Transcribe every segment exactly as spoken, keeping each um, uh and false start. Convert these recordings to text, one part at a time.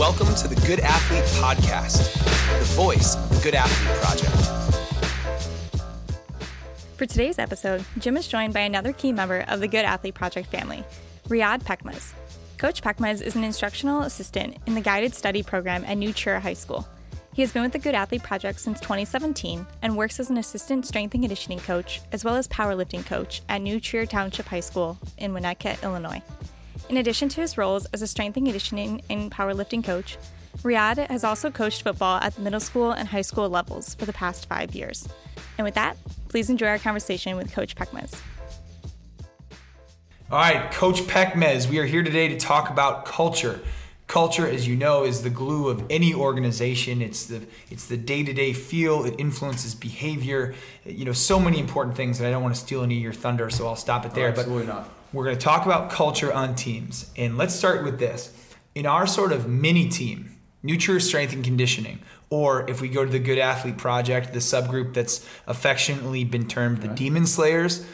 Welcome to the Good Athlete Podcast, the voice of the Good Athlete Project. For today's episode, Jim is joined by another key member of the Good Athlete Project family, Rijad Pekmez. Coach Pekmez is an instructional assistant in the guided study program at New Trier High School. He has been with the Good Athlete Project since twenty seventeen and works as an assistant strength and conditioning coach as well as powerlifting coach at New Trier Township High School in Winnetka, Illinois. In addition to his roles as a strength and conditioning and powerlifting coach, Rijad has also coached football at the middle school and high school levels for the past five years. And with that, please enjoy our conversation with Coach Pekmez. All right, Coach Pekmez, we are here today to talk about culture. Culture, as you know, is the glue of any organization. It's the it's the day-to-day feel. It influences behavior. You know, so many important things that I don't want to steal any of your thunder, so I'll stop it there. Oh, absolutely but, not. We're going to talk about culture on teams. And let's start with this. In our sort of mini team, Nutrious Strength and Conditioning, or if we go to the Good Athlete Project, the subgroup that's affectionately been termed the Demon Slayers,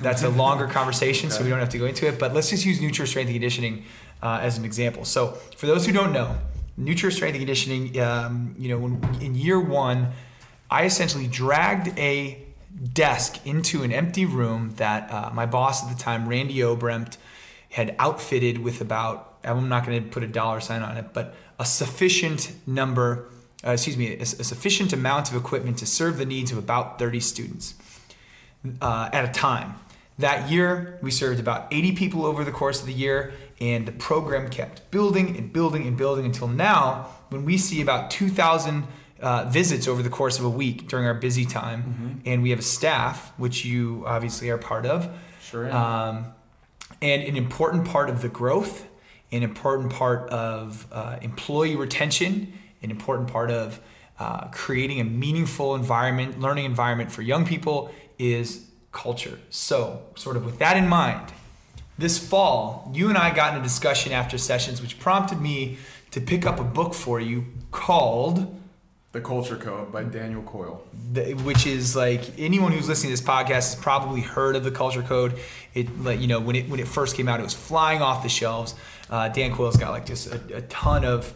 that's a longer conversation, so we don't have to go into it. But let's just use Nutrious Strength and Conditioning uh, as an example. So for those who don't know, Nutrious Strength and Conditioning, um, you know, when, in year one, I essentially dragged a desk into an empty room that uh, my boss at the time, Randy Obrempt, had outfitted with about, I'm not going to put a dollar sign on it, but a sufficient number, uh, excuse me, a, a sufficient amount of equipment to serve the needs of about thirty students uh, at a time. That year, we served about eighty people over the course of the year, and the program kept building and building and building until now, when we see about two thousand Uh, visits over the course of a week during our busy time, mm-hmm. and we have a staff, which you obviously are part of. Sure am. Um, and an important part of the growth, an important part of uh, employee retention, an important part of uh, creating a meaningful environment, learning environment for young people is culture. So, sort of with that in mind, this fall, you and I got in a discussion after sessions, which prompted me to pick up a book for you called The Culture Code by Daniel Coyle. The, which is like, anyone who's listening to this podcast has probably heard of The Culture Code. It, like, you know, when it when it first came out, it was flying off the shelves. Uh, Dan Coyle's got like just a, a ton of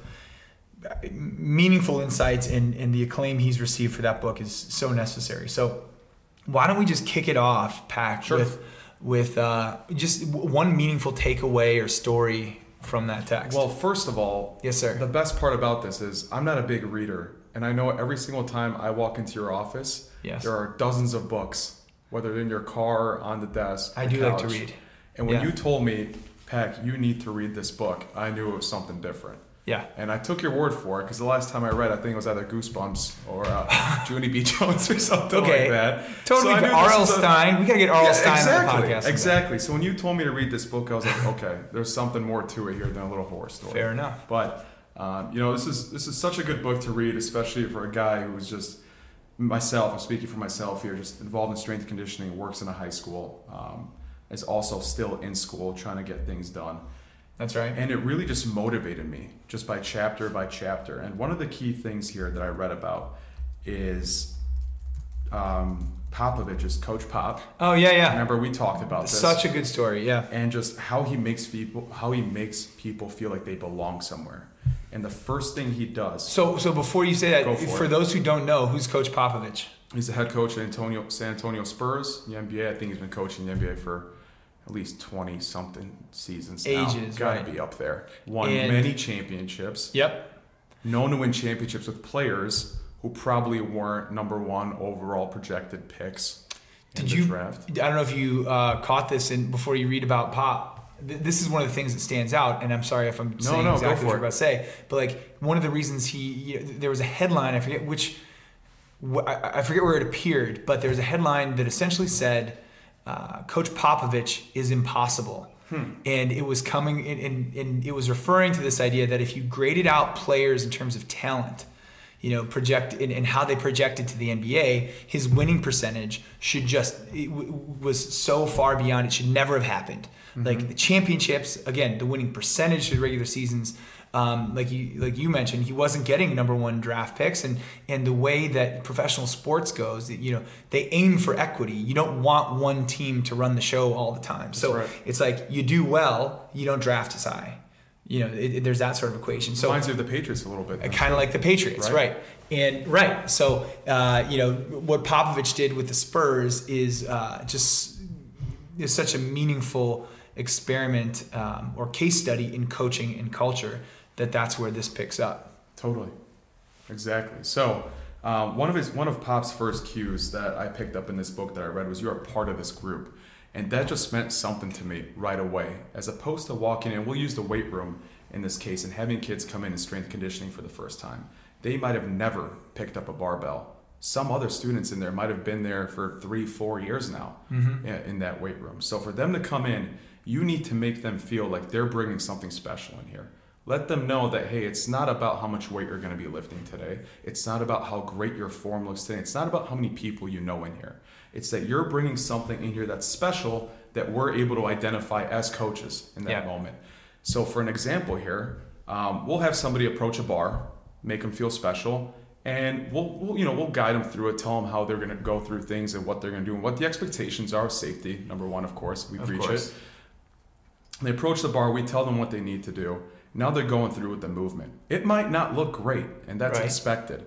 meaningful insights, and, and the acclaim he's received for that book is so necessary. So why don't we just kick it off, Pak, sure. with with uh, just one meaningful takeaway or story from that text? Well, first of all, yes, sir. The best part about this is I'm not a big reader. And I know every single time I walk into your office, yes. there are dozens of books, whether in your car, on the desk, I do couch. Like to read. And when yeah. you told me, Pak, you need to read this book, I knew it was something different. Yeah. And I took your word for it, because the last time I read, I think it was either Goosebumps or uh, Junie B. Jones or something okay. like that. Totally. So R L Stein. A, we got to get R L Yeah, Stein exactly, on the podcast. Exactly. So when you told me to read this book, I was like, okay, there's something more to it here than a little horror story. Fair enough. But Um, you know, this is this is such a good book to read, especially for a guy who was just myself. I'm speaking for myself here, just involved in strength and conditioning, works in a high school, um, is also still in school, trying to get things done. That's right. And it really just motivated me, just by chapter by chapter. And one of the key things here that I read about is um, Popovich is Coach Pop. Oh yeah, yeah. Remember we talked about this. Such a good story, yeah. And just how he makes people how he makes people feel like they belong somewhere. And the first thing he does. So, so before you say that, for, for those who don't know, who's Coach Popovich? He's the head coach at Antonio, San Antonio Spurs, the N B A. I think he's been coaching the N B A for at least twenty something seasons. Ages, now. Gotta right. be up there. Won and many championships. Yep. Known to win championships with players who probably weren't number one overall projected picks in Did the you, draft. I don't know if you uh, caught this in before you read about Pop. This is one of the things that stands out, and I'm sorry if I'm no, saying no, exactly what you're about to say, but like one of the reasons he, you know, there was a headline, I forget which, I forget where it appeared, but there was a headline that essentially said, uh, Coach Popovich is impossible. Hmm. And it was coming, and, and it was referring to this idea that if you graded out players in terms of talent, you know, project and, and how they projected to the N B A, his winning percentage should just, it w- was so far beyond, it should never have happened. Like the championships, again, the winning percentage through regular seasons, um, like you like you mentioned, he wasn't getting number one draft picks, and and the way that professional sports goes, you know, they aim for equity. You don't want one team to run the show all the time. That's so right. It's like you do well, you don't draft as high. You know, it, it, there's that sort of equation. So reminds me of the Patriots a little bit. Kind of like the Patriots, right? right. And right. So, uh, you know, what Popovich did with the Spurs is uh, just is such a meaningful experiment um, or case study in coaching and culture that that's where this picks up. Totally. Exactly. So um, one of his one of Pop's first cues that I picked up in this book that I read was, "You're a part of this group." And that just meant something to me right away, as opposed to walking in, we'll use the weight room in this case, and having kids come in and strength conditioning for the first time. They might have never picked up a barbell. Some other students in there might have been there for three, four years now mm-hmm. in that weight room. So for them to come in, you need to make them feel like they're bringing something special in here. Let them know that, hey, it's not about how much weight you're going to be lifting today. It's not about how great your form looks today. It's not about how many people you know in here. It's that you're bringing something in here that's special that we're able to identify as coaches in that yeah. moment. So for an example here, um, we'll have somebody approach a bar, make them feel special, and we'll, we'll you know we'll guide them through it, tell them how they're going to go through things and what they're going to do and what the expectations are. Safety, number one, of course. We preach it. They approach the bar. We tell them what they need to do. Now they're going through with the movement. It might not look great, and that's right. expected.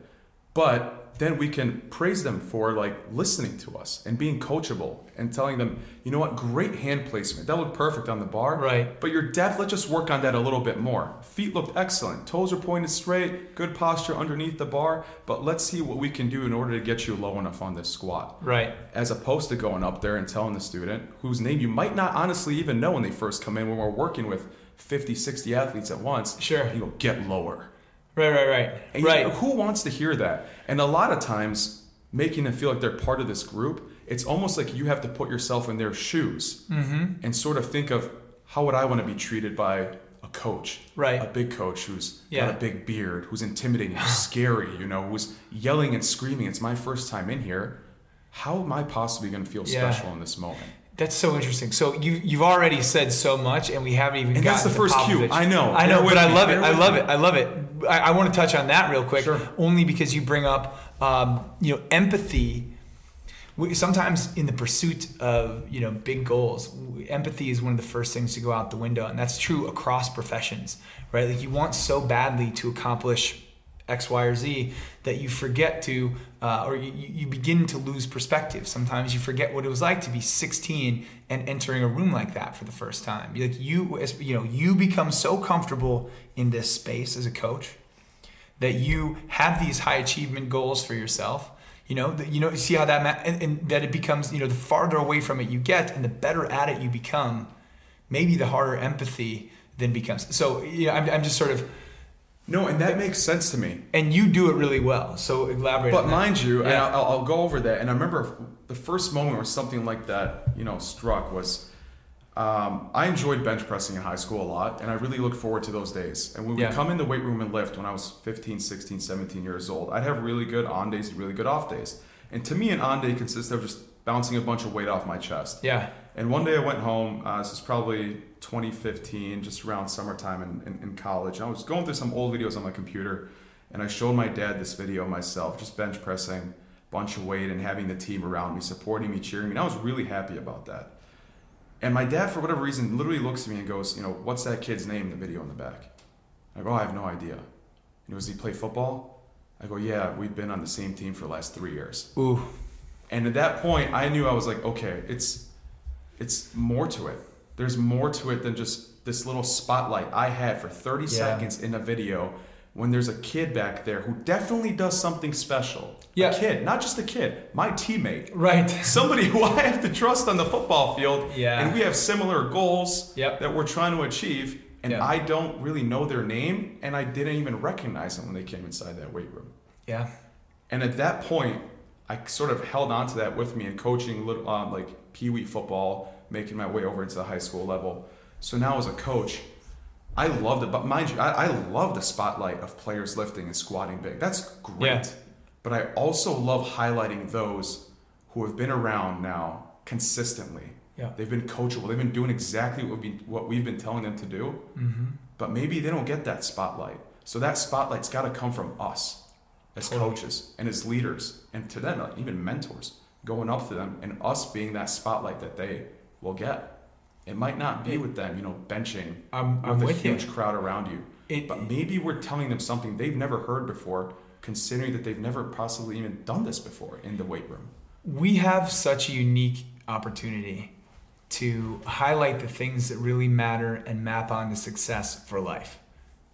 But then we can praise them for like listening to us and being coachable and telling them, you know what, great hand placement. That looked perfect on the bar. Right. But your depth, let's just work on that a little bit more. Feet looked excellent. Toes are pointed straight. Good posture underneath the bar. But let's see what we can do in order to get you low enough on this squat. Right. As opposed to going up there and telling the student whose name you might not honestly even know when they first come in, when we're working with fifty, sixty athletes at once. Sure. And you'll get lower. Right, right, right. And right. You know, who wants to hear that? And a lot of times, making them feel like they're part of this group, it's almost like you have to put yourself in their shoes mm-hmm. and sort of think of, how would I want to be treated by a coach? Right. A big coach who's yeah. got a big beard, who's intimidating, who's scary, you know, who's yelling and screaming. It's my first time in here. How am I possibly going to feel yeah. special in this moment? That's so interesting. So you, you've already said so much, and we haven't even and gotten to Popovich. That's the first cue. I know. I know, but I love, it, I love it. I love it. I love it. I want to touch on that real quick, sure. only because you bring up, um, you know, empathy. We, sometimes in the pursuit of, you know, big goals, empathy is one of the first things to go out the window, and that's true across professions, right? Like you want so badly to accomplish X, Y, or Z that you forget to, uh, or you, you begin to lose perspective. Sometimes you forget what it was like to be sixteen and entering a room like that for the first time. Like you, as, you know, you become so comfortable in this space as a coach that you have these high achievement goals for yourself. You know, that, you know, see how that ma- and, and that it becomes. You know, the farther away from it you get, and the better at it you become, maybe the harder empathy then becomes. So, you know, I'm, I'm just sort of. No, and that makes sense to me. And you do it really well, so elaborate but on that. But mind you, yeah. and I'll, I'll go over that, and I remember the first moment where something like that, you know, struck was, um, I enjoyed bench pressing in high school a lot, and I really looked forward to those days. And when we yeah. come in the weight room and lift when I was fifteen, sixteen, seventeen years old, I'd have really good on days and really good off days. And to me, an on day consists of just bouncing a bunch of weight off my chest. Yeah. And one day I went home, uh, this is probably twenty fifteen, just around summertime in, in, in college. And I was going through some old videos on my computer, and I showed my dad this video of myself, just bench pressing a bunch of weight and having the team around me, supporting me, cheering me. And I was really happy about that. And my dad, for whatever reason, literally looks at me and goes, you know, what's that kid's name in the video in the back? I go, oh, I have no idea. He goes, does he play football? I go, yeah, we've been on the same team for the last three years. Ooh. And at that point, I knew I was like, okay, it's... It's more to it. There's more to it than just this little spotlight I had for thirty yeah. seconds in a video when there's a kid back there who definitely does something special. Yeah. A kid, not just a kid, my teammate. Right. Somebody who I have to trust on the football field. Yeah. And we have similar goals yep. that we're trying to achieve. And yep. I don't really know their name. And I didn't even recognize them when they came inside that weight room. Yeah. And at that point, I sort of held on to that with me and coaching little, um, like Pee Wee football, making my way over into the high school level. So now as a coach, I love the, but mind you, I, I love the spotlight of players lifting and squatting big. That's great. Yeah. But I also love highlighting those who have been around now consistently. Yeah. They've been coachable. They've been doing exactly what, we, what we've been telling them to do. Mm-hmm. But maybe they don't get that spotlight. So that spotlight's got to come from us. As coaches and as leaders, and to them, even mentors, going up to them and us being that spotlight that they will get. It might not be with them, you know, benching I'm, I'm with a huge you. crowd around you. It, but maybe we're telling them something they've never heard before, considering that they've never possibly even done this before in the weight room. We have such a unique opportunity to highlight the things that really matter and map onto success for life.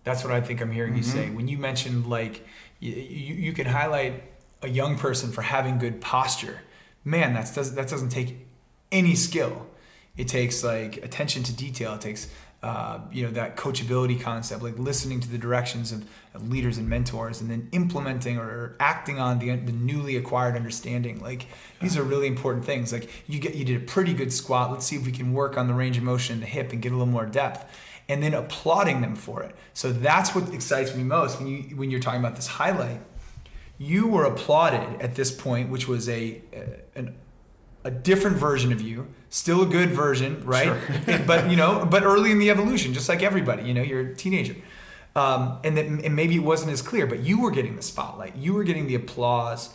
That's what I think I'm hearing mm-hmm. you say. When you mentioned, like, you, you, you can highlight a young person for having good posture. Man, that's, that doesn't take any skill. It takes, like, attention to detail. It takes, uh, you know, that coachability concept, like listening to the directions of, of leaders and mentors, and then implementing or acting on the, the newly acquired understanding. Like, these are really important things. Like, you get you did a pretty good squat. Let's see if we can work on the range of motion, the hip, and get a little more depth. And then applauding them for it. So that's what excites me most when you when you're talking about this highlight. You were applauded at this point, which was a, a an. a different version of you, still a good version, right? Sure. But, you know, but early in the evolution, just like everybody, you know, you're a teenager. Um, and that, and maybe it wasn't as clear, but you were getting the spotlight. You were getting the applause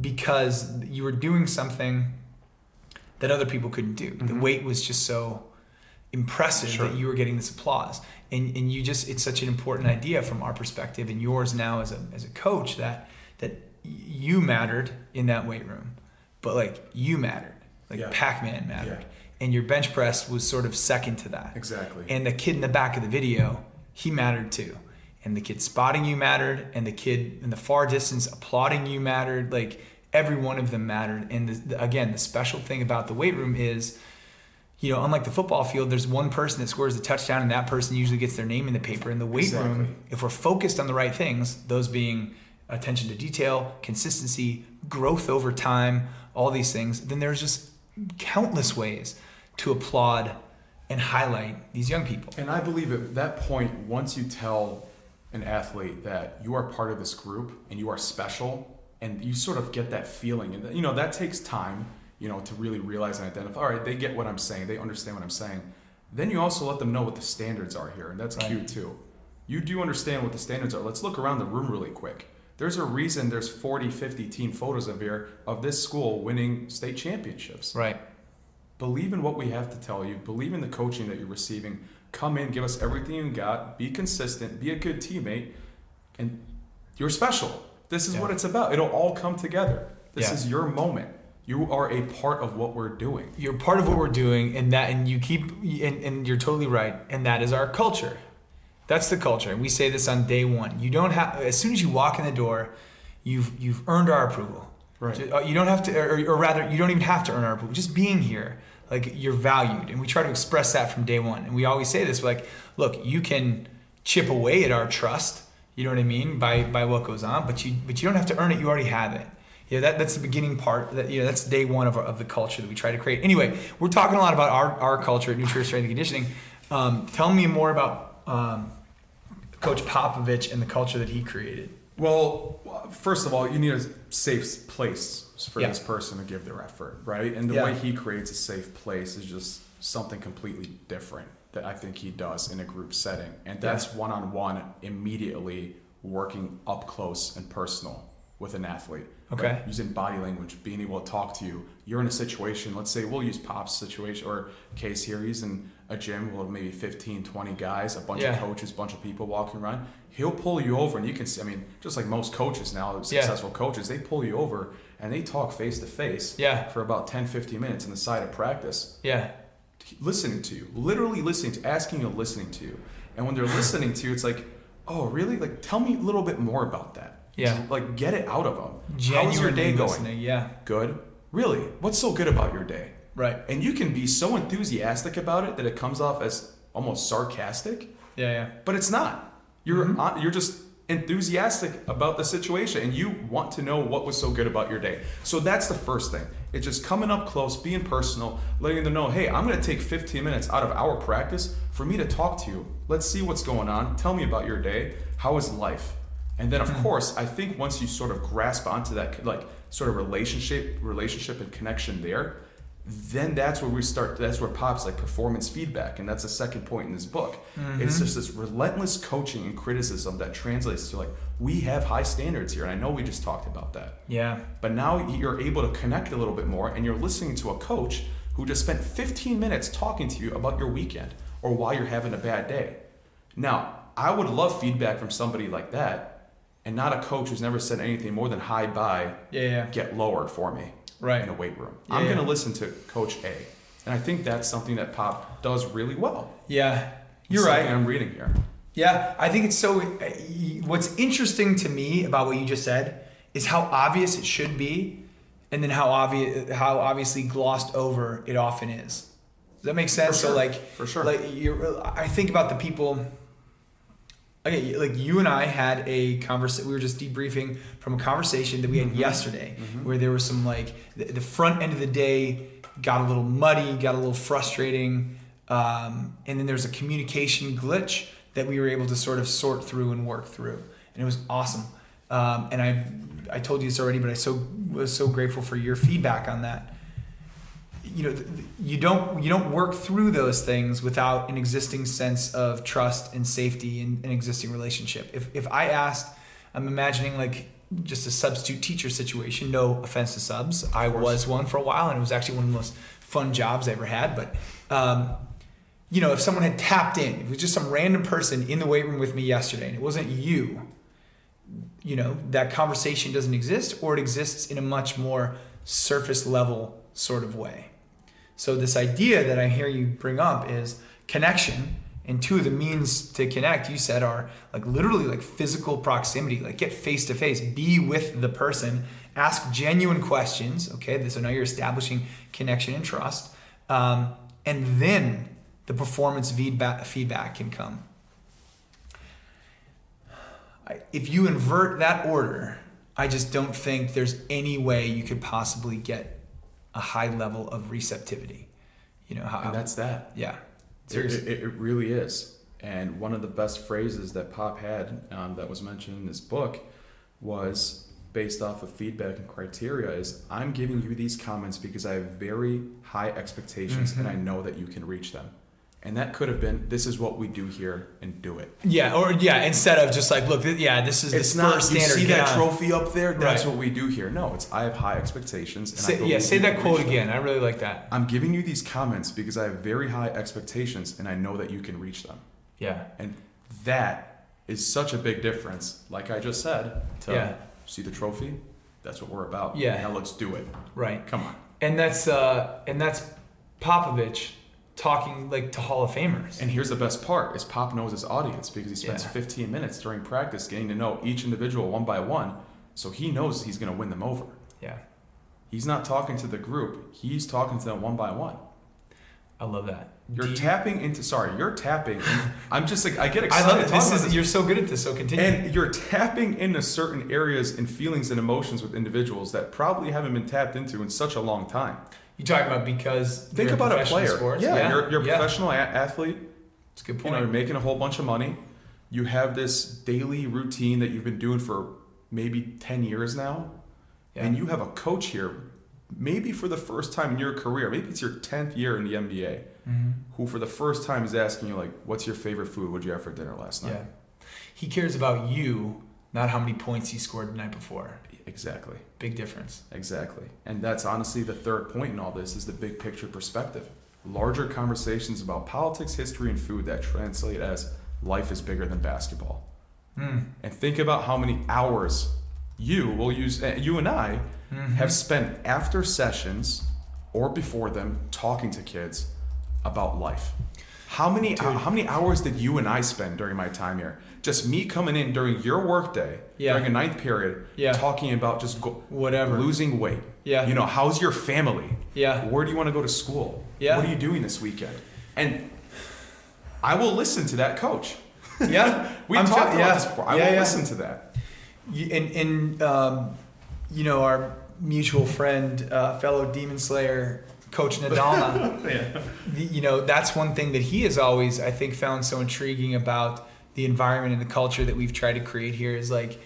because you were doing something that other people couldn't do. Mm-hmm. The weight was just so impressive sure. that you were getting this applause. And and you just, it's such an important idea from our perspective and yours now as a as a coach that that you mattered in that weight room. But, like, you mattered. Like, yeah. Pac-Man mattered. Yeah. And your bench press was sort of second to that. Exactly. And the kid in the back of the video, he mattered too. And the kid spotting you mattered. And the kid in the far distance applauding you mattered. Like, every one of them mattered. And, the, again, the special thing about the weight room is, you know, unlike the football field, there's one person that scores the touchdown, and that person usually gets their name in the paper. In the weight exactly. room, if we're focused on the right things, those being attention to detail, consistency, growth over time, all these things, then there's just countless ways to applaud and highlight these young people. And I believe at that point, once you tell an athlete that you are part of this group and you are special, and you sort of get that feeling, and you know that takes time, you know, to really realize and identify, all right, they get what I'm saying, they understand what I'm saying. Then you also let them know what the standards are here, and that's right. cute too. You do understand what the standards are. Let's look around the room really quick. There's a reason there's forty, fifty team photos of here of this school winning state championships. Right. Believe in what we have to tell you. Believe in the coaching that you're receiving. Come in, give us everything you got. Be consistent. Be a good teammate. And you're special. This is yeah. what it's about. It'll all come together. This yeah. is your moment. You are a part of what we're doing. You're part of what we're doing, and that, and you keep, and, and you're totally right. And that is our culture. That's the culture, and we say this on day one. You don't have, as soon as you walk in the door, you've you've earned our approval. Right. You don't have to, or, or rather, you don't even have to earn our approval. Just being here, like, you're valued, and we try to express that from day one. And we always say this, we're like, look, you can chip away at our trust. You know what I mean by by what goes on, but you but you don't have to earn it. You already have it. Yeah, you know, that that's the beginning part. That, you know, that's day one of our, of the culture that we try to create. Anyway, we're talking a lot about our our culture at Nutrious Strength and Conditioning. Um, tell me more about. Um, Coach Popovich and the culture that he created. Well, first of all, you need a safe place for yeah. this person to give their effort, right? And the yeah. way he creates a safe place is just something completely different that I think he does in a group setting. And that's yeah. one-on-one, immediately working up close and personal with an athlete. Okay. Right? Using body language, being able to talk to you. You're in a situation, let's say we'll use Pop's situation or case here. He's in a gym with maybe fifteen, twenty guys, a bunch yeah. of coaches, a bunch of people walking around. He'll pull you over, and you can see, I mean, just like most coaches now, successful yeah. coaches, they pull you over and they talk face to face for about ten, fifteen minutes on the side of practice. Yeah. Listening to you, literally listening to, asking you, listening to you. And when they're listening to you, it's like, oh, really? Like, tell me a little bit more about that. Yeah. Like, get it out of them. Genuinely. How's your day going? Listening, yeah. Good. Really? What's so good about your day? Right. And you can be so enthusiastic about it that it comes off as almost sarcastic. Yeah, yeah. But it's not. You're mm-hmm. on, you're just enthusiastic about the situation, and you want to know what was so good about your day. So that's the first thing. It's just coming up close, being personal, letting them know, hey, I'm going to take fifteen minutes out of our practice for me to talk to you. Let's see what's going on. Tell me about your day. How is life? And then, of course, I think once you sort of grasp onto that, like, sort of relationship, relationship and connection there, then that's where we start. That's where Pop's like performance feedback, and that's the second point in this book. Mm-hmm. It's just this relentless coaching and criticism that translates to, like, we have high standards here, and I know we just talked about that. Yeah. But now you're able to connect a little bit more, and you're listening to a coach who just spent fifteen minutes talking to you about your weekend or why you're having a bad day. Now, I would love feedback from somebody like that and not a coach who's never said anything more than hi, bye, yeah, yeah. get lower for me right. in a weight room. Yeah, I'm yeah. going to listen to Coach A. And I think that's something that Pop does really well. Yeah, you're right. I'm reading here. Yeah, I think it's so... What's interesting to me about what you just said is how obvious it should be and then how obvious, how obviously glossed over it often is. Does that make sense? For sure. So like, for sure. Like you're, I think about the people... Okay, like you and I had a conversation, we were just debriefing from a conversation that we had mm-hmm. yesterday mm-hmm. where there was some like, the, the front end of the day got a little muddy, got a little frustrating, um, and then there's a communication glitch that we were able to sort of sort through and work through, and it was awesome. Um, and I I told you this already, but I so was so grateful for your feedback on that. You know, you don't you don't work through those things without an existing sense of trust and safety in an existing relationship. If if I asked, I'm imagining like just a substitute teacher situation. No offense to subs, I was one for a while, and it was actually one of the most fun jobs I ever had. But um, you know, if someone had tapped in, if it was just some random person in the weight room with me yesterday, and it wasn't you, you know, that conversation doesn't exist, or it exists in a much more surface level sort of way. So this idea that I hear you bring up is connection, and two of the means to connect you said are like literally like physical proximity, like get face to face, be with the person, ask genuine questions. Okay, so now you're establishing connection and trust, um, and then the performance feedback feedback can come. If you invert that order, I just don't think there's any way you could possibly get a high level of receptivity, you know how. And that's that. Yeah, seriously, it, it, it really is. And one of the best phrases that Pop had um, that was mentioned in this book was based off of feedback and criteria. Is I'm giving you these comments because I have very high expectations mm-hmm. and I know that you can reach them. And that could have been, this is what we do here and do it. Yeah, or yeah, instead of just like, look, th- yeah, this is it's the not, standard. You see that on. Trophy up there? That's right. What we do here. No, it's I have high expectations. And say, I yeah, say that quote again. Them. I really like that. I'm giving you these comments because I have very high expectations and I know that you can reach them. Yeah. And that is such a big difference, like I just said, to yeah. see the trophy? That's what we're about. Yeah. Now let's do it. Right. Come on. And that's uh, and that's Popovich talking like to Hall of Famers. And here's the best part is Pop knows his audience because he spends yeah. fifteen minutes during practice getting to know each individual one by one, so he knows he's going to win them over. Yeah. He's not talking to the group. He's talking to them one by one. I love that. You're you... tapping into sorry, you're tapping. I'm just like I get excited. I love it. This is, about this. You're so good at this, so continue. And you're tapping into certain areas and feelings and emotions with individuals that probably haven't been tapped into in such a long time. You talking about because think you're about a player. Sports. Yeah, yeah, you're, you're a yeah. professional a- athlete. It's a good point. You know, you're making a whole bunch of money. You have this daily routine that you've been doing for maybe ten years now, yeah. and you have a coach here, maybe for the first time in your career, maybe it's your tenth year in the N B A, mm-hmm. who for the first time is asking you like, "What's your favorite food? What'd you have for dinner last night?" Yeah. He cares about you, not how many points he scored the night before. Exactly. Big difference. Exactly. And that's honestly the third point in all this is the big picture perspective. Larger conversations about politics, history, and food that translate as life is bigger than basketball. Mm. And think about how many hours you will use, you and I mm-hmm. have spent after sessions or before them talking to kids about life. How many Dude. how many hours did you and I spend during my time here? Just me coming in during your workday, yeah. during a ninth period, yeah. talking about just go- whatever, losing weight. Yeah, you know, how's your family? Yeah, where do you want to go to school? Yeah, what are you doing this weekend? And I will listen to that coach. Yeah, we talked ta- about yeah. this before. I yeah, will yeah. listen to that. And and um, you know, our mutual friend, uh, fellow Demon Slayer, Coach Nadal, yeah. you know, that's one thing that he has always, I think, found so intriguing about the environment and the culture that we've tried to create here is like,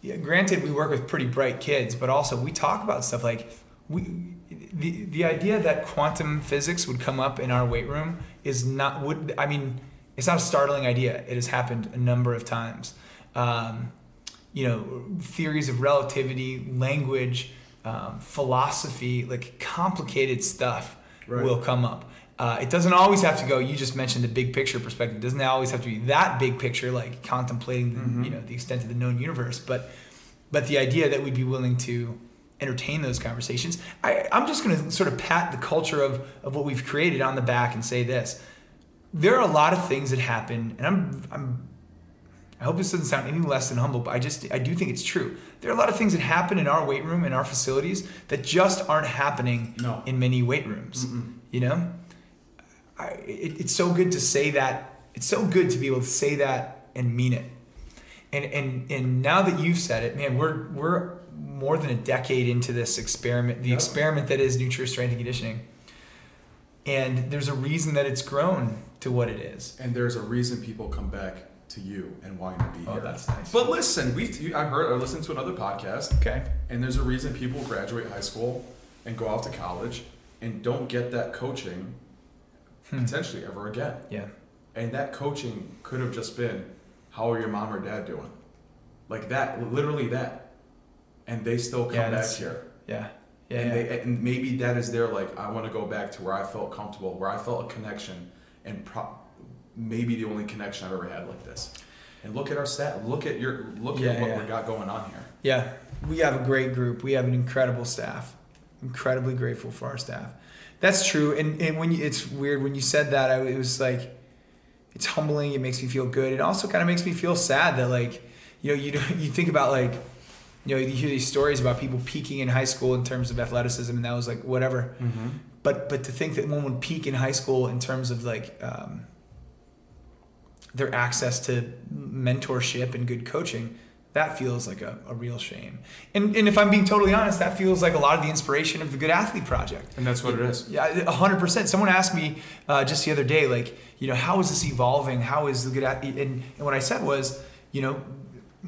yeah, granted, we work with pretty bright kids, but also we talk about stuff like we, the the idea that quantum physics would come up in our weight room is not, would I mean, it's not a startling idea. It has happened a number of times. Um, you know, theories of relativity, language, Um, philosophy, like complicated stuff right. will come up. Uh, it doesn't always have to go, you just mentioned the big picture perspective. It doesn't always have to be that big picture, like contemplating the, mm-hmm. you know, the extent of the known universe. But but the idea that we'd be willing to entertain those conversations. I, I'm just going to sort of pat the culture of, of what we've created on the back and say this. There are a lot of things that happen, and I'm I'm I hope this doesn't sound any less than humble, but I just I do think it's true. There are a lot of things that happen in our weight room and our facilities that just aren't happening no. in many weight rooms. Mm-mm. You know, I, it, it's so good to say that. It's so good to be able to say that and mean it. And and and now that you've said it, man, we're we're more than a decade into this experiment, the yep. experiment that is Nutrious Strength and Conditioning. And there's a reason that it's grown to what it is. And there's a reason people come back to you and wanting to be oh, here. Oh, that's nice. But listen, we I heard I listened to another podcast. Okay. And there's a reason people graduate high school and go off to college and don't get that coaching hmm. potentially ever again. Yeah. And that coaching could have just been, how are your mom or dad doing? Like that, literally that. And they still come yeah, back here. Yeah. Yeah, and, yeah. They, and maybe that is their, like, I want to go back to where I felt comfortable, where I felt a connection, and pro- maybe the only connection I've ever had like this. And look at our staff. Look at your look yeah, at what yeah. we got going on here. Yeah, we have a great group. We have an incredible staff. Incredibly grateful for our staff. That's true. And and when you, it's weird when you said that, I, it was like, it's humbling. It makes me feel good. It also kind of makes me feel sad that, like, you know, you you think about, like, you know, you hear these stories about people peaking in high school in terms of athleticism, and that was like whatever. Mm-hmm. But but to think that one would peak in high school in terms of, like, um, their access to mentorship and good coaching, that feels like a, a real shame. And and if I'm being totally honest, that feels like a lot of the inspiration of the Good Athlete Project. And that's what it, it is. Yeah, one hundred percent. Someone asked me uh, just the other day, like, you know, how is this evolving? How is the Good Athlete? And, and what I said was, you know,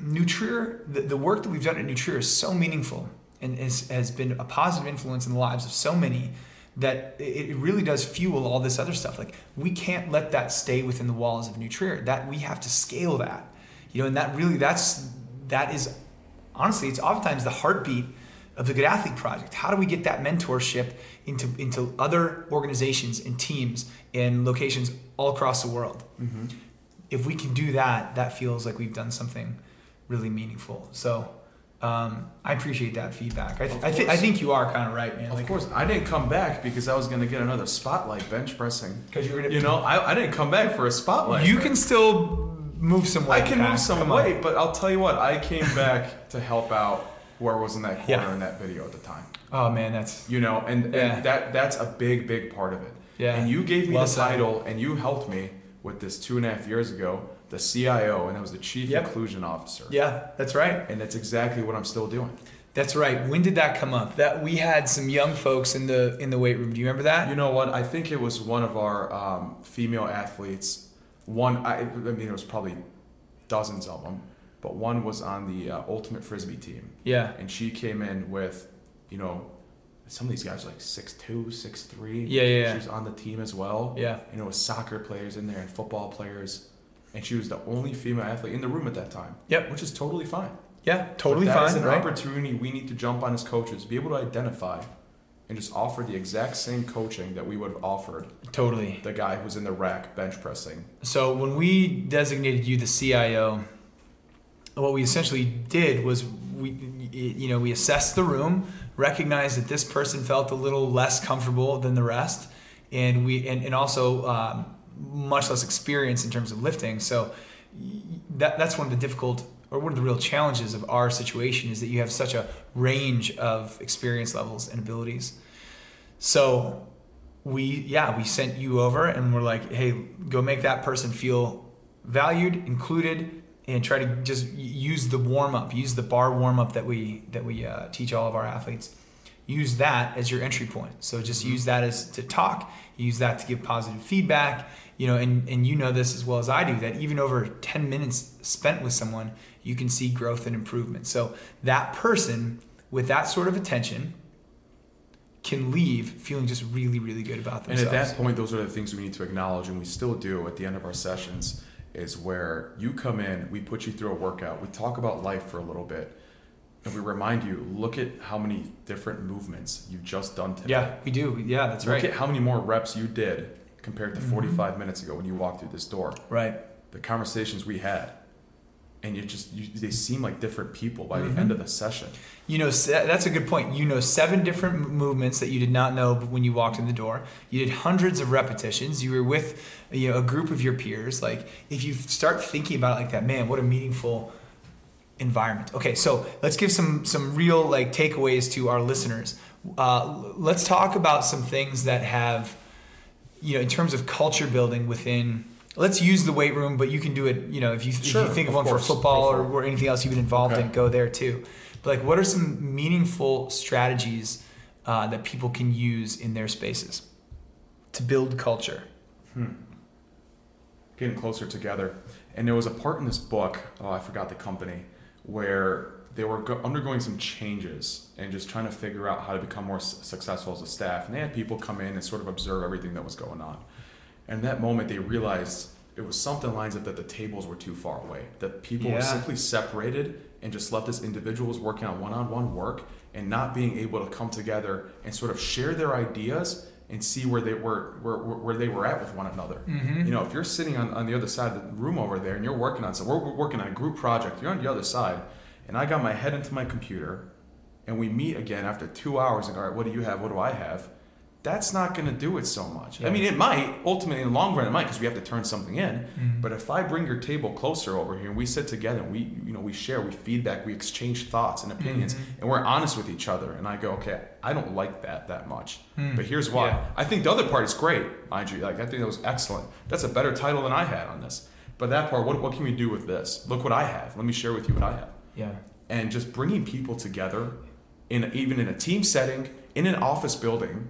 New Trier, the, the work that we've done at New Trier is so meaningful and is, has been a positive influence in the lives of so many that it, it really does fuel all this other stuff. Like, we can't let that stay within the walls of New Trier. That we have to scale that, you know, and that really, that's, that is honestly, it's oftentimes the heartbeat of the Good Athlete Project. How do we get that mentorship into, into other organizations and teams and locations all across the world? Mm-hmm. If we can do that, that feels like we've done something really meaningful. So um, I appreciate that feedback. I, th- I, th- I think you are kind of right, man. Of like, course. I didn't come back because I was going to get another spotlight bench pressing. Because you were going to... You know, I, I didn't come back for a spotlight. You can still move some weight. I can back. move some come weight, on. But I'll tell you what. I came back to help out whoever was in that corner yeah. in that video at the time. Oh, man, that's... You know, and, yeah. and that that's a big, big part of it. Yeah. And you gave me well, the title, and you helped me with this two and a half years ago. The C I O, and I was the Chief yep. Inclusion Officer. Yeah, that's right. And that's exactly what I'm still doing. That's right. When did that come up? That we had some young folks in the in the weight room. Do you remember that? You know what? I think it was one of our um, female athletes. One, I, I mean, it was probably dozens of them, but one was on the uh, Ultimate Frisbee team. Yeah. And she came in with, you know, some of these guys were like six two, six three. Yeah, yeah. She was on the team as well. Yeah. And it was soccer players in there and football players. And she was the only female athlete in the room at that time. Yep. Which is totally fine. Yeah, totally fine. That's an right? opportunity we need to jump on as coaches, be able to identify and just offer the exact same coaching that we would have offered. Totally. The guy who's in the rack bench pressing. So when we designated you the C I O, what we essentially did was we, you know, we assessed the room, recognized that this person felt a little less comfortable than the rest, and we and, and also. Um, much less experience in terms of lifting. So that that's one of the difficult, or one of the real challenges of our situation is that you have such a range of experience levels and abilities. So we, yeah, we sent you over and we're like, hey, go make that person feel valued, included, and try to just use the warm up, use the bar warm up that we, that we uh, teach all of our athletes. Use that as your entry point. So just use that as to talk, use that to give positive feedback, you know, and, and you know this as well as I do, that even over ten minutes spent with someone, you can see growth and improvement. So that person with that sort of attention can leave feeling just really, really good about themselves. And at that point, those are the things we need to acknowledge, and we still do at the end of our sessions, is where you come in, we put you through a workout, we talk about life for a little bit, And we remind you, look at how many different movements you've just done today. Yeah, we do. Yeah, that's look right. Look at how many more reps you did compared to mm-hmm. forty-five minutes ago when you walked through this door. Right. The conversations we had. And you just you, they seem like different people by the mm-hmm. end of the session. You know, that's a good point. You know seven different movements that you did not know when you walked in the door. You did hundreds of repetitions. You were with you know, a group of your peers. Like, if you start thinking about it like that, man, what a meaningful environment. Okay, so let's give some some real like takeaways to our listeners. Uh, let's talk about some things that have, you know, in terms of culture building within. Let's use the weight room, but you can do it, you know, if you, sure, if you think of, of one course. for football or, or anything else you've been involved okay. in, go there too. But like, what are some meaningful strategies uh, that people can use in their spaces to build culture? Hmm. Getting closer together. And there was a part in this book, oh, I forgot the company, where they were go- undergoing some changes and just trying to figure out how to become more s- successful as a staff. And they had people come in and sort of observe everything that was going on. And that moment, they realized it was something lines up that the tables were too far away, that people yeah. were simply separated and just left as individuals working on one-on-one work and not being able to come together and sort of share their ideas and see where they were where, where they were at with one another. Mm-hmm. You know, if you're sitting on, on the other side of the room over there and you're working on something, we're, we're working on a group project, you're on the other side, and I got my head into my computer, and we meet again after two hours and go, all right, what do you have? What do I have? That's not going to do it so much. Yeah. I mean, it might. Ultimately, in the long run, it might, because we have to turn something in. Mm-hmm. But if I bring your table closer over here and we sit together and we, you know, we share, we feedback, we exchange thoughts and opinions, mm-hmm. and we're honest with each other, and I go, okay, I don't like that that much. Mm. But here's why. Yeah. I think the other part is great, mind you. Like, I think that was excellent. That's a better title than I had on this. But that part, what what can we do with this? Look what I have. Let me share with you what I have. Yeah. And just bringing people together, in even in a team setting, in an office building,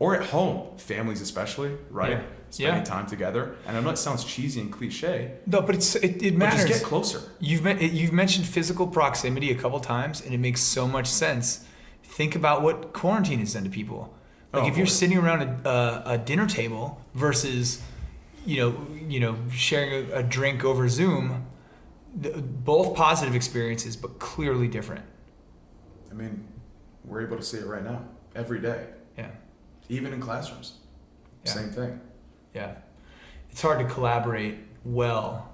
or at home, families especially, right? Yeah. Spending yeah. time together. And I know it sounds cheesy and cliche. No, but it's, it, it matters. But just get closer. You've, met, you've mentioned physical proximity a couple times, and it makes so much sense. Think about what quarantine has done to people. Like, oh, if you're sitting around a, a, a dinner table versus, you know, you know, sharing a, a drink over Zoom, the, both positive experiences, but clearly different. I mean, we're able to see it right now, every day. Yeah. Even in classrooms, yeah. same thing. Yeah. It's hard to collaborate well.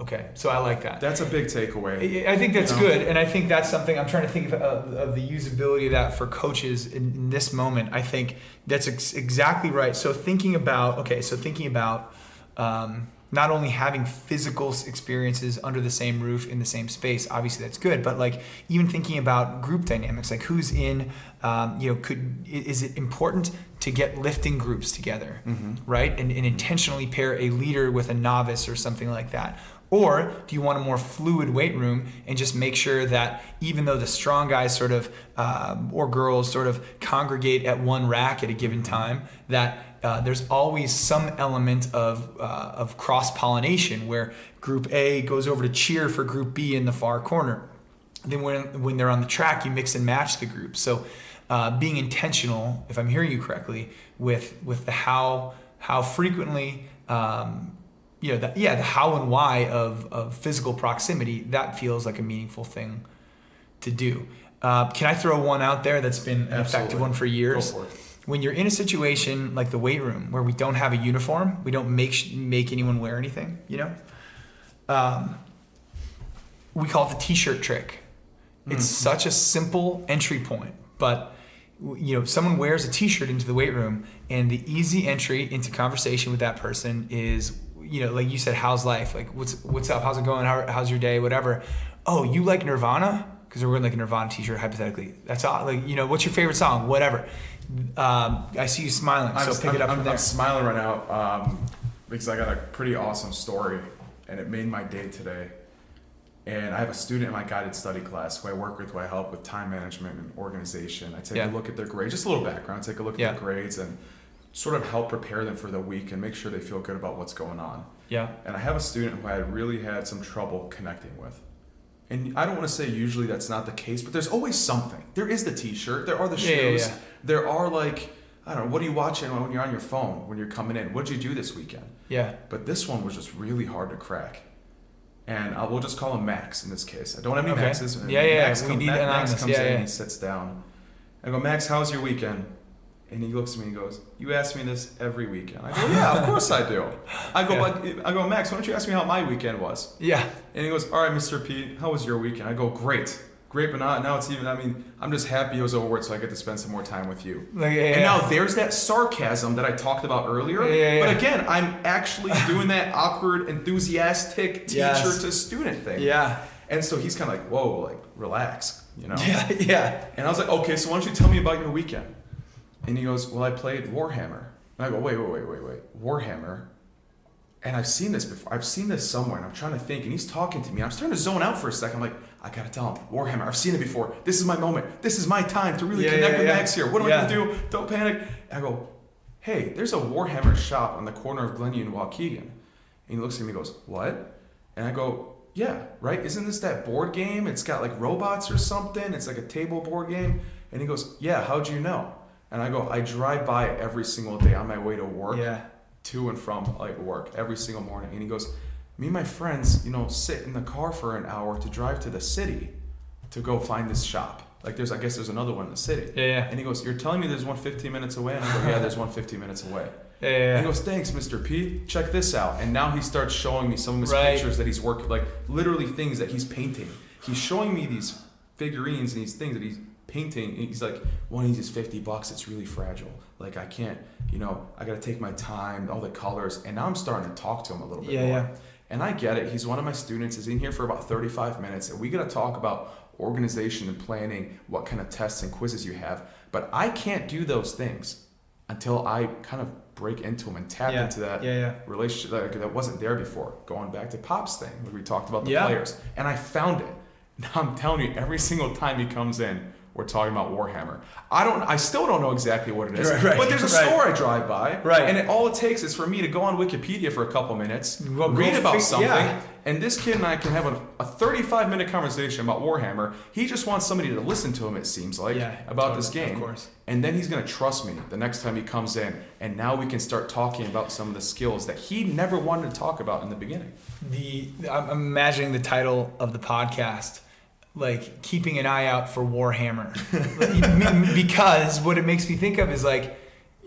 Okay, so I like that. That's a big takeaway. I think that's you know? good, and I think that's something I'm trying to think of, of, of the usability of that for coaches in, in this moment. I think that's ex- exactly right. So thinking about, okay, so thinking about um, not only having physical experiences under the same roof in the same space, obviously that's good, but like even thinking about group dynamics, like who's in, um, you know, could is it important to get lifting groups together, mm-hmm. right? And, and intentionally pair a leader with a novice or something like that. Or do you want a more fluid weight room and just make sure that even though the strong guys sort of, uh, or girls sort of congregate at one rack at a given time, that uh, there's always some element of, uh, of cross-pollination where group A goes over to cheer for group B in the far corner. Then when, when they're on the track, you mix and match the group. So uh, being intentional, if I'm hearing you correctly, with, with the how, how frequently, um, You know, the, yeah, the how and why of, of physical proximity, that feels like a meaningful thing to do. Uh, can I throw one out there that's been an Absolutely. effective one for years? Go for it. When you're in a situation like the weight room where we don't have a uniform, we don't make make anyone wear anything, you know? Um, we call it the t-shirt trick. It's mm-hmm. such a simple entry point, but you know, someone wears a t-shirt into the weight room, and the easy entry into conversation with that person is, you know, like you said, how's life? Like, what's what's up? How's it going? How, how's your day? Whatever. Oh, you like Nirvana? Because we're wearing like a Nirvana t-shirt, hypothetically. That's all. Like, you know, what's your favorite song? Whatever. Um, I see you smiling, I'm, so pick I'm, it up I'm, from there. I'm smiling right now um, because I got a pretty awesome story, and it made my day today. And I have a student in my guided study class who I work with, who I help with time management and organization. I take yeah. a look at their grades, just a little background, take a look at yeah. their grades, and sort of help prepare them for the week and make sure they feel good about what's going on. Yeah. And I have a student who I really had some trouble connecting with. And I don't want to say usually that's not the case, but there's always something. There is the t-shirt. There are the shoes. Yeah, yeah, yeah. There are like, I don't know, what are you watching when you're on your phone, when you're coming in? What did you do this weekend? Yeah. But this one was just really hard to crack. and uh, we'll just call him Max in this case. I don't have any okay. Maxes. Yeah, yeah, Max yeah. Come, we need Max, Max comes yeah, in yeah. and he sits down. I go, Max, how was your weekend? And he looks at me and goes, you ask me this every weekend. I go, yeah, of course I do. I go, yeah. but I go, Max, why don't you ask me how my weekend was? Yeah. And he goes, all right, Mister P, how was your weekend? I go, great. Great, but not, now it's even, I mean, I'm just happy it was over so I get to spend some more time with you. Like, yeah, and now there's that sarcasm that I talked about earlier. Yeah, yeah, but yeah. again, I'm actually doing that awkward, enthusiastic teacher yes. to student thing. Yeah. And so he's kind of like, whoa, like, relax, you know? Yeah, yeah. And I was like, okay, so why don't you tell me about your weekend? And he goes, well, I played Warhammer. And I go, wait, wait, wait, wait, wait. Warhammer? And I've seen this before. I've seen this somewhere, and I'm trying to think. And he's talking to me. I'm starting to zone out for a second. I'm like, I got to tell him. Warhammer. I've seen it before. This is my moment. This is my time to really yeah, connect yeah, with yeah. Max here. What am yeah. I going to do? Don't panic. And I go, hey, there's a Warhammer shop on the corner of Glenny and Waukegan. And he looks at me and goes, what? And I go, yeah, right? Isn't this that board game? It's got like robots or something. It's like a table board game. And he goes, yeah, how'd you know? And I go, I drive by it every single day on my way to work, yeah. to and from like work every single morning. And he goes, me and my friends, you know, sit in the car for an hour to drive to the city to go find this shop. Like there's, I guess there's another one in the city. Yeah, yeah. And he goes, you're telling me there's one fifteen minutes away? And I go, yeah, there's one fifteen minutes away. Yeah, yeah, yeah. He goes, thanks, Mister P. Check this out. And now he starts showing me some of his right. pictures that he's working, like literally things that he's painting. He's showing me these figurines and these things that he's painting. He's like, one of these is fifty bucks. It's really fragile. Like I can't, you know, I got to take my time, all the colors. And now I'm starting to talk to him a little bit yeah, more. Yeah. And I get it. He's one of my students. He's in here for about thirty-five minutes. And we got to talk about organization and planning, what kind of tests and quizzes you have. But I can't do those things until I kind of break into him and tap yeah. into that yeah, yeah. relationship that, that wasn't there before. Going back to Pop's thing, where we talked about the yeah. players. And I found it. Now I'm telling you, every single time he comes in, we're talking about Warhammer. I don't. I still don't know exactly what it is, right, right, but there's a right. store I drive by, right. and it, all it takes is for me to go on Wikipedia for a couple minutes, well, read we'll about think, something, yeah. and this kid and I can have a, a thirty-five minute conversation about Warhammer. He just wants somebody to listen to him, it seems like, yeah, about totally, this game. Of course. And then he's going to trust me the next time he comes in, and now we can start talking about some of the skills that he never wanted to talk about in the beginning. The I'm imagining the title of the podcast. Like keeping an eye out for Warhammer, because what it makes me think of is like,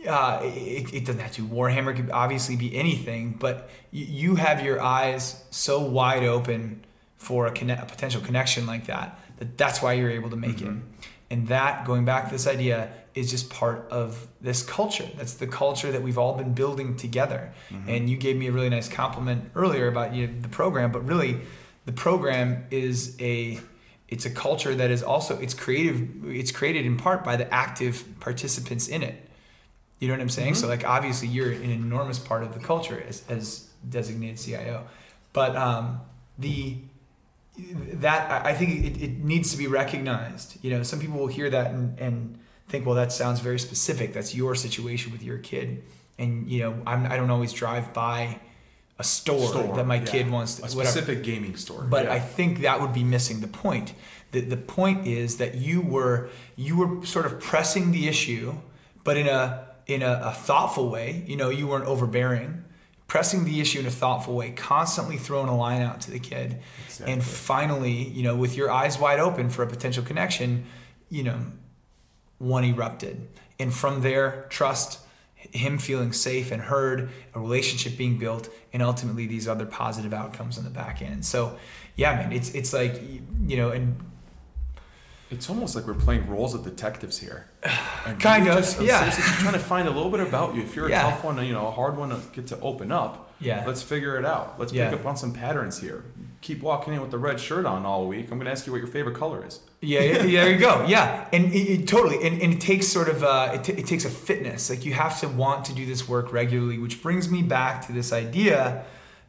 uh, it, it doesn't have to. Warhammer could obviously be anything, but you, you have your eyes so wide open for a, conne- a potential connection like that, that that's why you're able to make mm-hmm. it. And that, going back to this idea, is just part of this culture. That's the culture that we've all been building together. Mm-hmm. And you gave me a really nice compliment earlier about you know, the program, but really the program is a... It's a culture that is also, it's creative, it's created in part by the active participants in it. You know what I'm saying? Mm-hmm. So like, obviously you're an enormous part of the culture as, as designated C I O, but um, the, that I think it, it needs to be recognized. You know, some people will hear that and, and think, well, that sounds very specific. That's your situation with your kid. And you know, I'm, I don't always drive by a store, store that my yeah. kid wants to, a specific whatever. gaming store. But yeah. I think that would be missing the point. The the point is that you were you were sort of pressing the issue, but in a in a, a thoughtful way. You know, you weren't overbearing. Pressing the issue in a thoughtful way, constantly throwing a line out to the kid. Exactly. And finally, you know, with your eyes wide open for a potential connection, you know, one erupted. And from there, trust, him feeling safe and heard, a relationship being built, and ultimately these other positive outcomes on the back end. So, yeah, man, it's it's like, you know, and it's almost like we're playing roles of detectives here. And kind of, just, yeah. trying to find a little bit about you. If you're a yeah. tough one, you know, a hard one to get to open up, yeah. let's figure it out. Let's yeah. pick up on some patterns here. Keep walking in with the red shirt on all week. I'm going to ask you what your favorite color is. Yeah, yeah, yeah there you go. Yeah, and it, it, totally. And, and it takes sort of a, it, t- it takes a fitness. Like you have to want to do this work regularly, which brings me back to this idea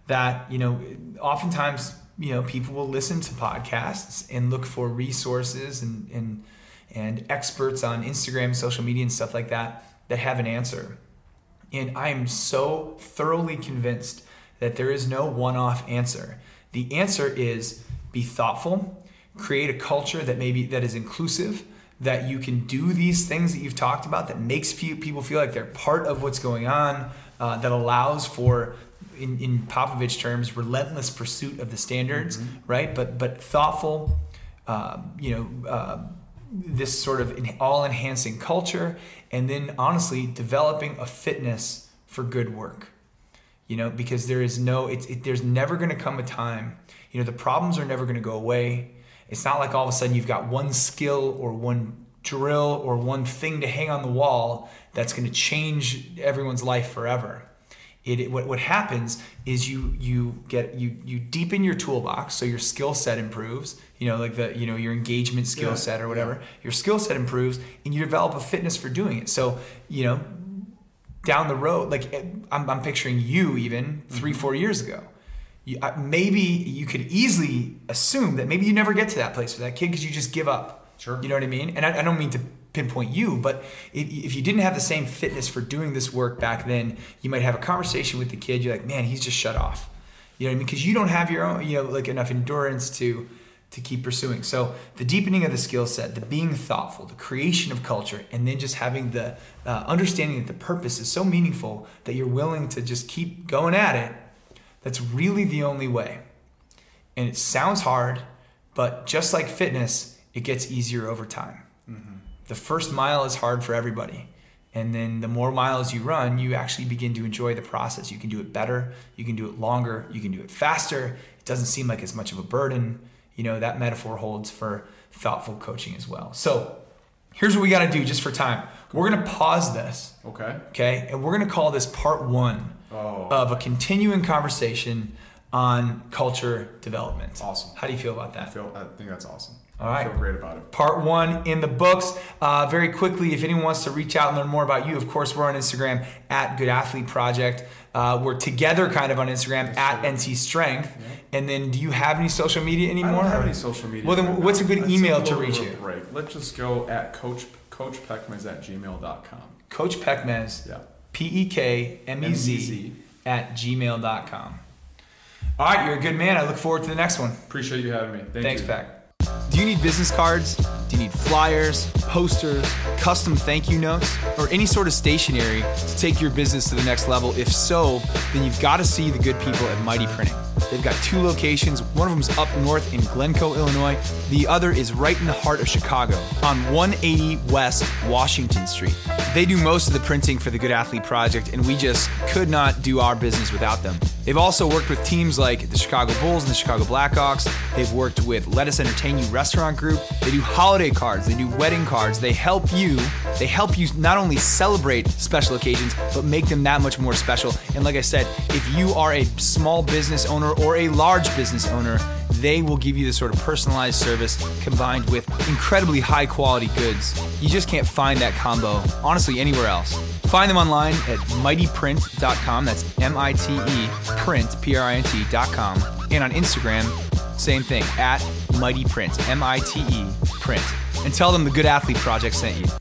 that, you know, oftentimes, you know, people will listen to podcasts and look for resources and and and experts on Instagram, social media, and stuff like that that have an answer. And I am so thoroughly convinced that there is no one-off answer. The answer is be thoughtful, create a culture that maybe that is inclusive, that you can do these things that you've talked about that makes people feel like they're part of what's going on, uh, that allows for in, in Popovich terms, relentless pursuit of the standards, mm-hmm. right? But but thoughtful, uh, you know, uh, this sort of all-enhancing culture, and then honestly developing a fitness for good work. You know, because there is no, it's, it, there's never going to come a time, you know, the problems are never going to go away. It's not like all of a sudden you've got one skill or one drill or one thing to hang on the wall that's going to change everyone's life forever. It, it what what happens is you you get you you deepen your toolbox, so your skill set improves, you know, like the you know your engagement skill yeah. set or whatever. Yeah. Your skill set improves and you develop a fitness for doing it. So, you know, down the road, like I'm, I'm picturing you even three, four years ago. You, I, maybe you could easily assume that maybe you never get to that place for that kid because you just give up. Sure. You know what I mean? And I, I don't mean to pinpoint you, but if, if you didn't have the same fitness for doing this work back then, you might have a conversation with the kid. You're like, man, he's just shut off. You know what I mean? Because you don't have your own, you know, like enough endurance to to keep pursuing. So the deepening of the skill set, the being thoughtful, the creation of culture, and then just having the uh, understanding that the purpose is so meaningful that you're willing to just keep going at it, that's really the only way. And it sounds hard, but just like fitness, it gets easier over time. Mm-hmm. The first mile is hard for everybody. And then the more miles you run, you actually begin to enjoy the process. You can do it better, you can do it longer, you can do it faster. It doesn't seem like as much of a burden. You know, that metaphor holds for thoughtful coaching as well. So here's what we got to do just for time. We're going to pause this. Okay. Okay. And we're going to call this part one oh. of a continuing conversation on culture development. Awesome. How do you feel about that? I, feel, I think that's awesome. All right. I feel great about it. Part one in the books. Uh, very quickly, if anyone wants to reach out and learn more about you, of course, we're on Instagram at Good Athlete Project. Uh, we're together kind of on Instagram at N T Strength. Yeah. And then do you have any social media anymore? I don't have any social media. Well, then right what's now. a good Let's email to reach you? Break. Let's just go at coach, coach Pekmez at gmail dot com. Coach Pekmez, yeah. P E K M E Z, M E Z at gmail dot com. All right, you're a good man. I look forward to the next one. Appreciate you having me. Thank Thanks, you. Thanks, Pek. Do you need business cards? Do you need flyers, posters, custom thank you notes, or any sort of stationery to take your business to the next level? If so, then you've got to see the good people at Mighty Printing. They've got two locations. One of them's up north in Glencoe, Illinois. The other is right in the heart of Chicago on one eighty West Washington Street. They do most of the printing for the Good Athlete Project, and we just could not do our business without them. They've also worked with teams like the Chicago Bulls and the Chicago Blackhawks. They've worked with Lettuce Entertain You restaurant group. They do holiday cards. They do wedding cards. They help you. They help you not only celebrate special occasions, but make them that much more special. And like I said, if you are a small business owner or a large business owner, they will give you the sort of personalized service combined with incredibly high quality goods. You just can't find that combo, honestly, anywhere else. Find them online at mighty print dot com. That's M I T E, print, P R I N T dot com. And on Instagram, same thing, at mighty print, M I T E, print. And tell them the Good Athlete Project sent you.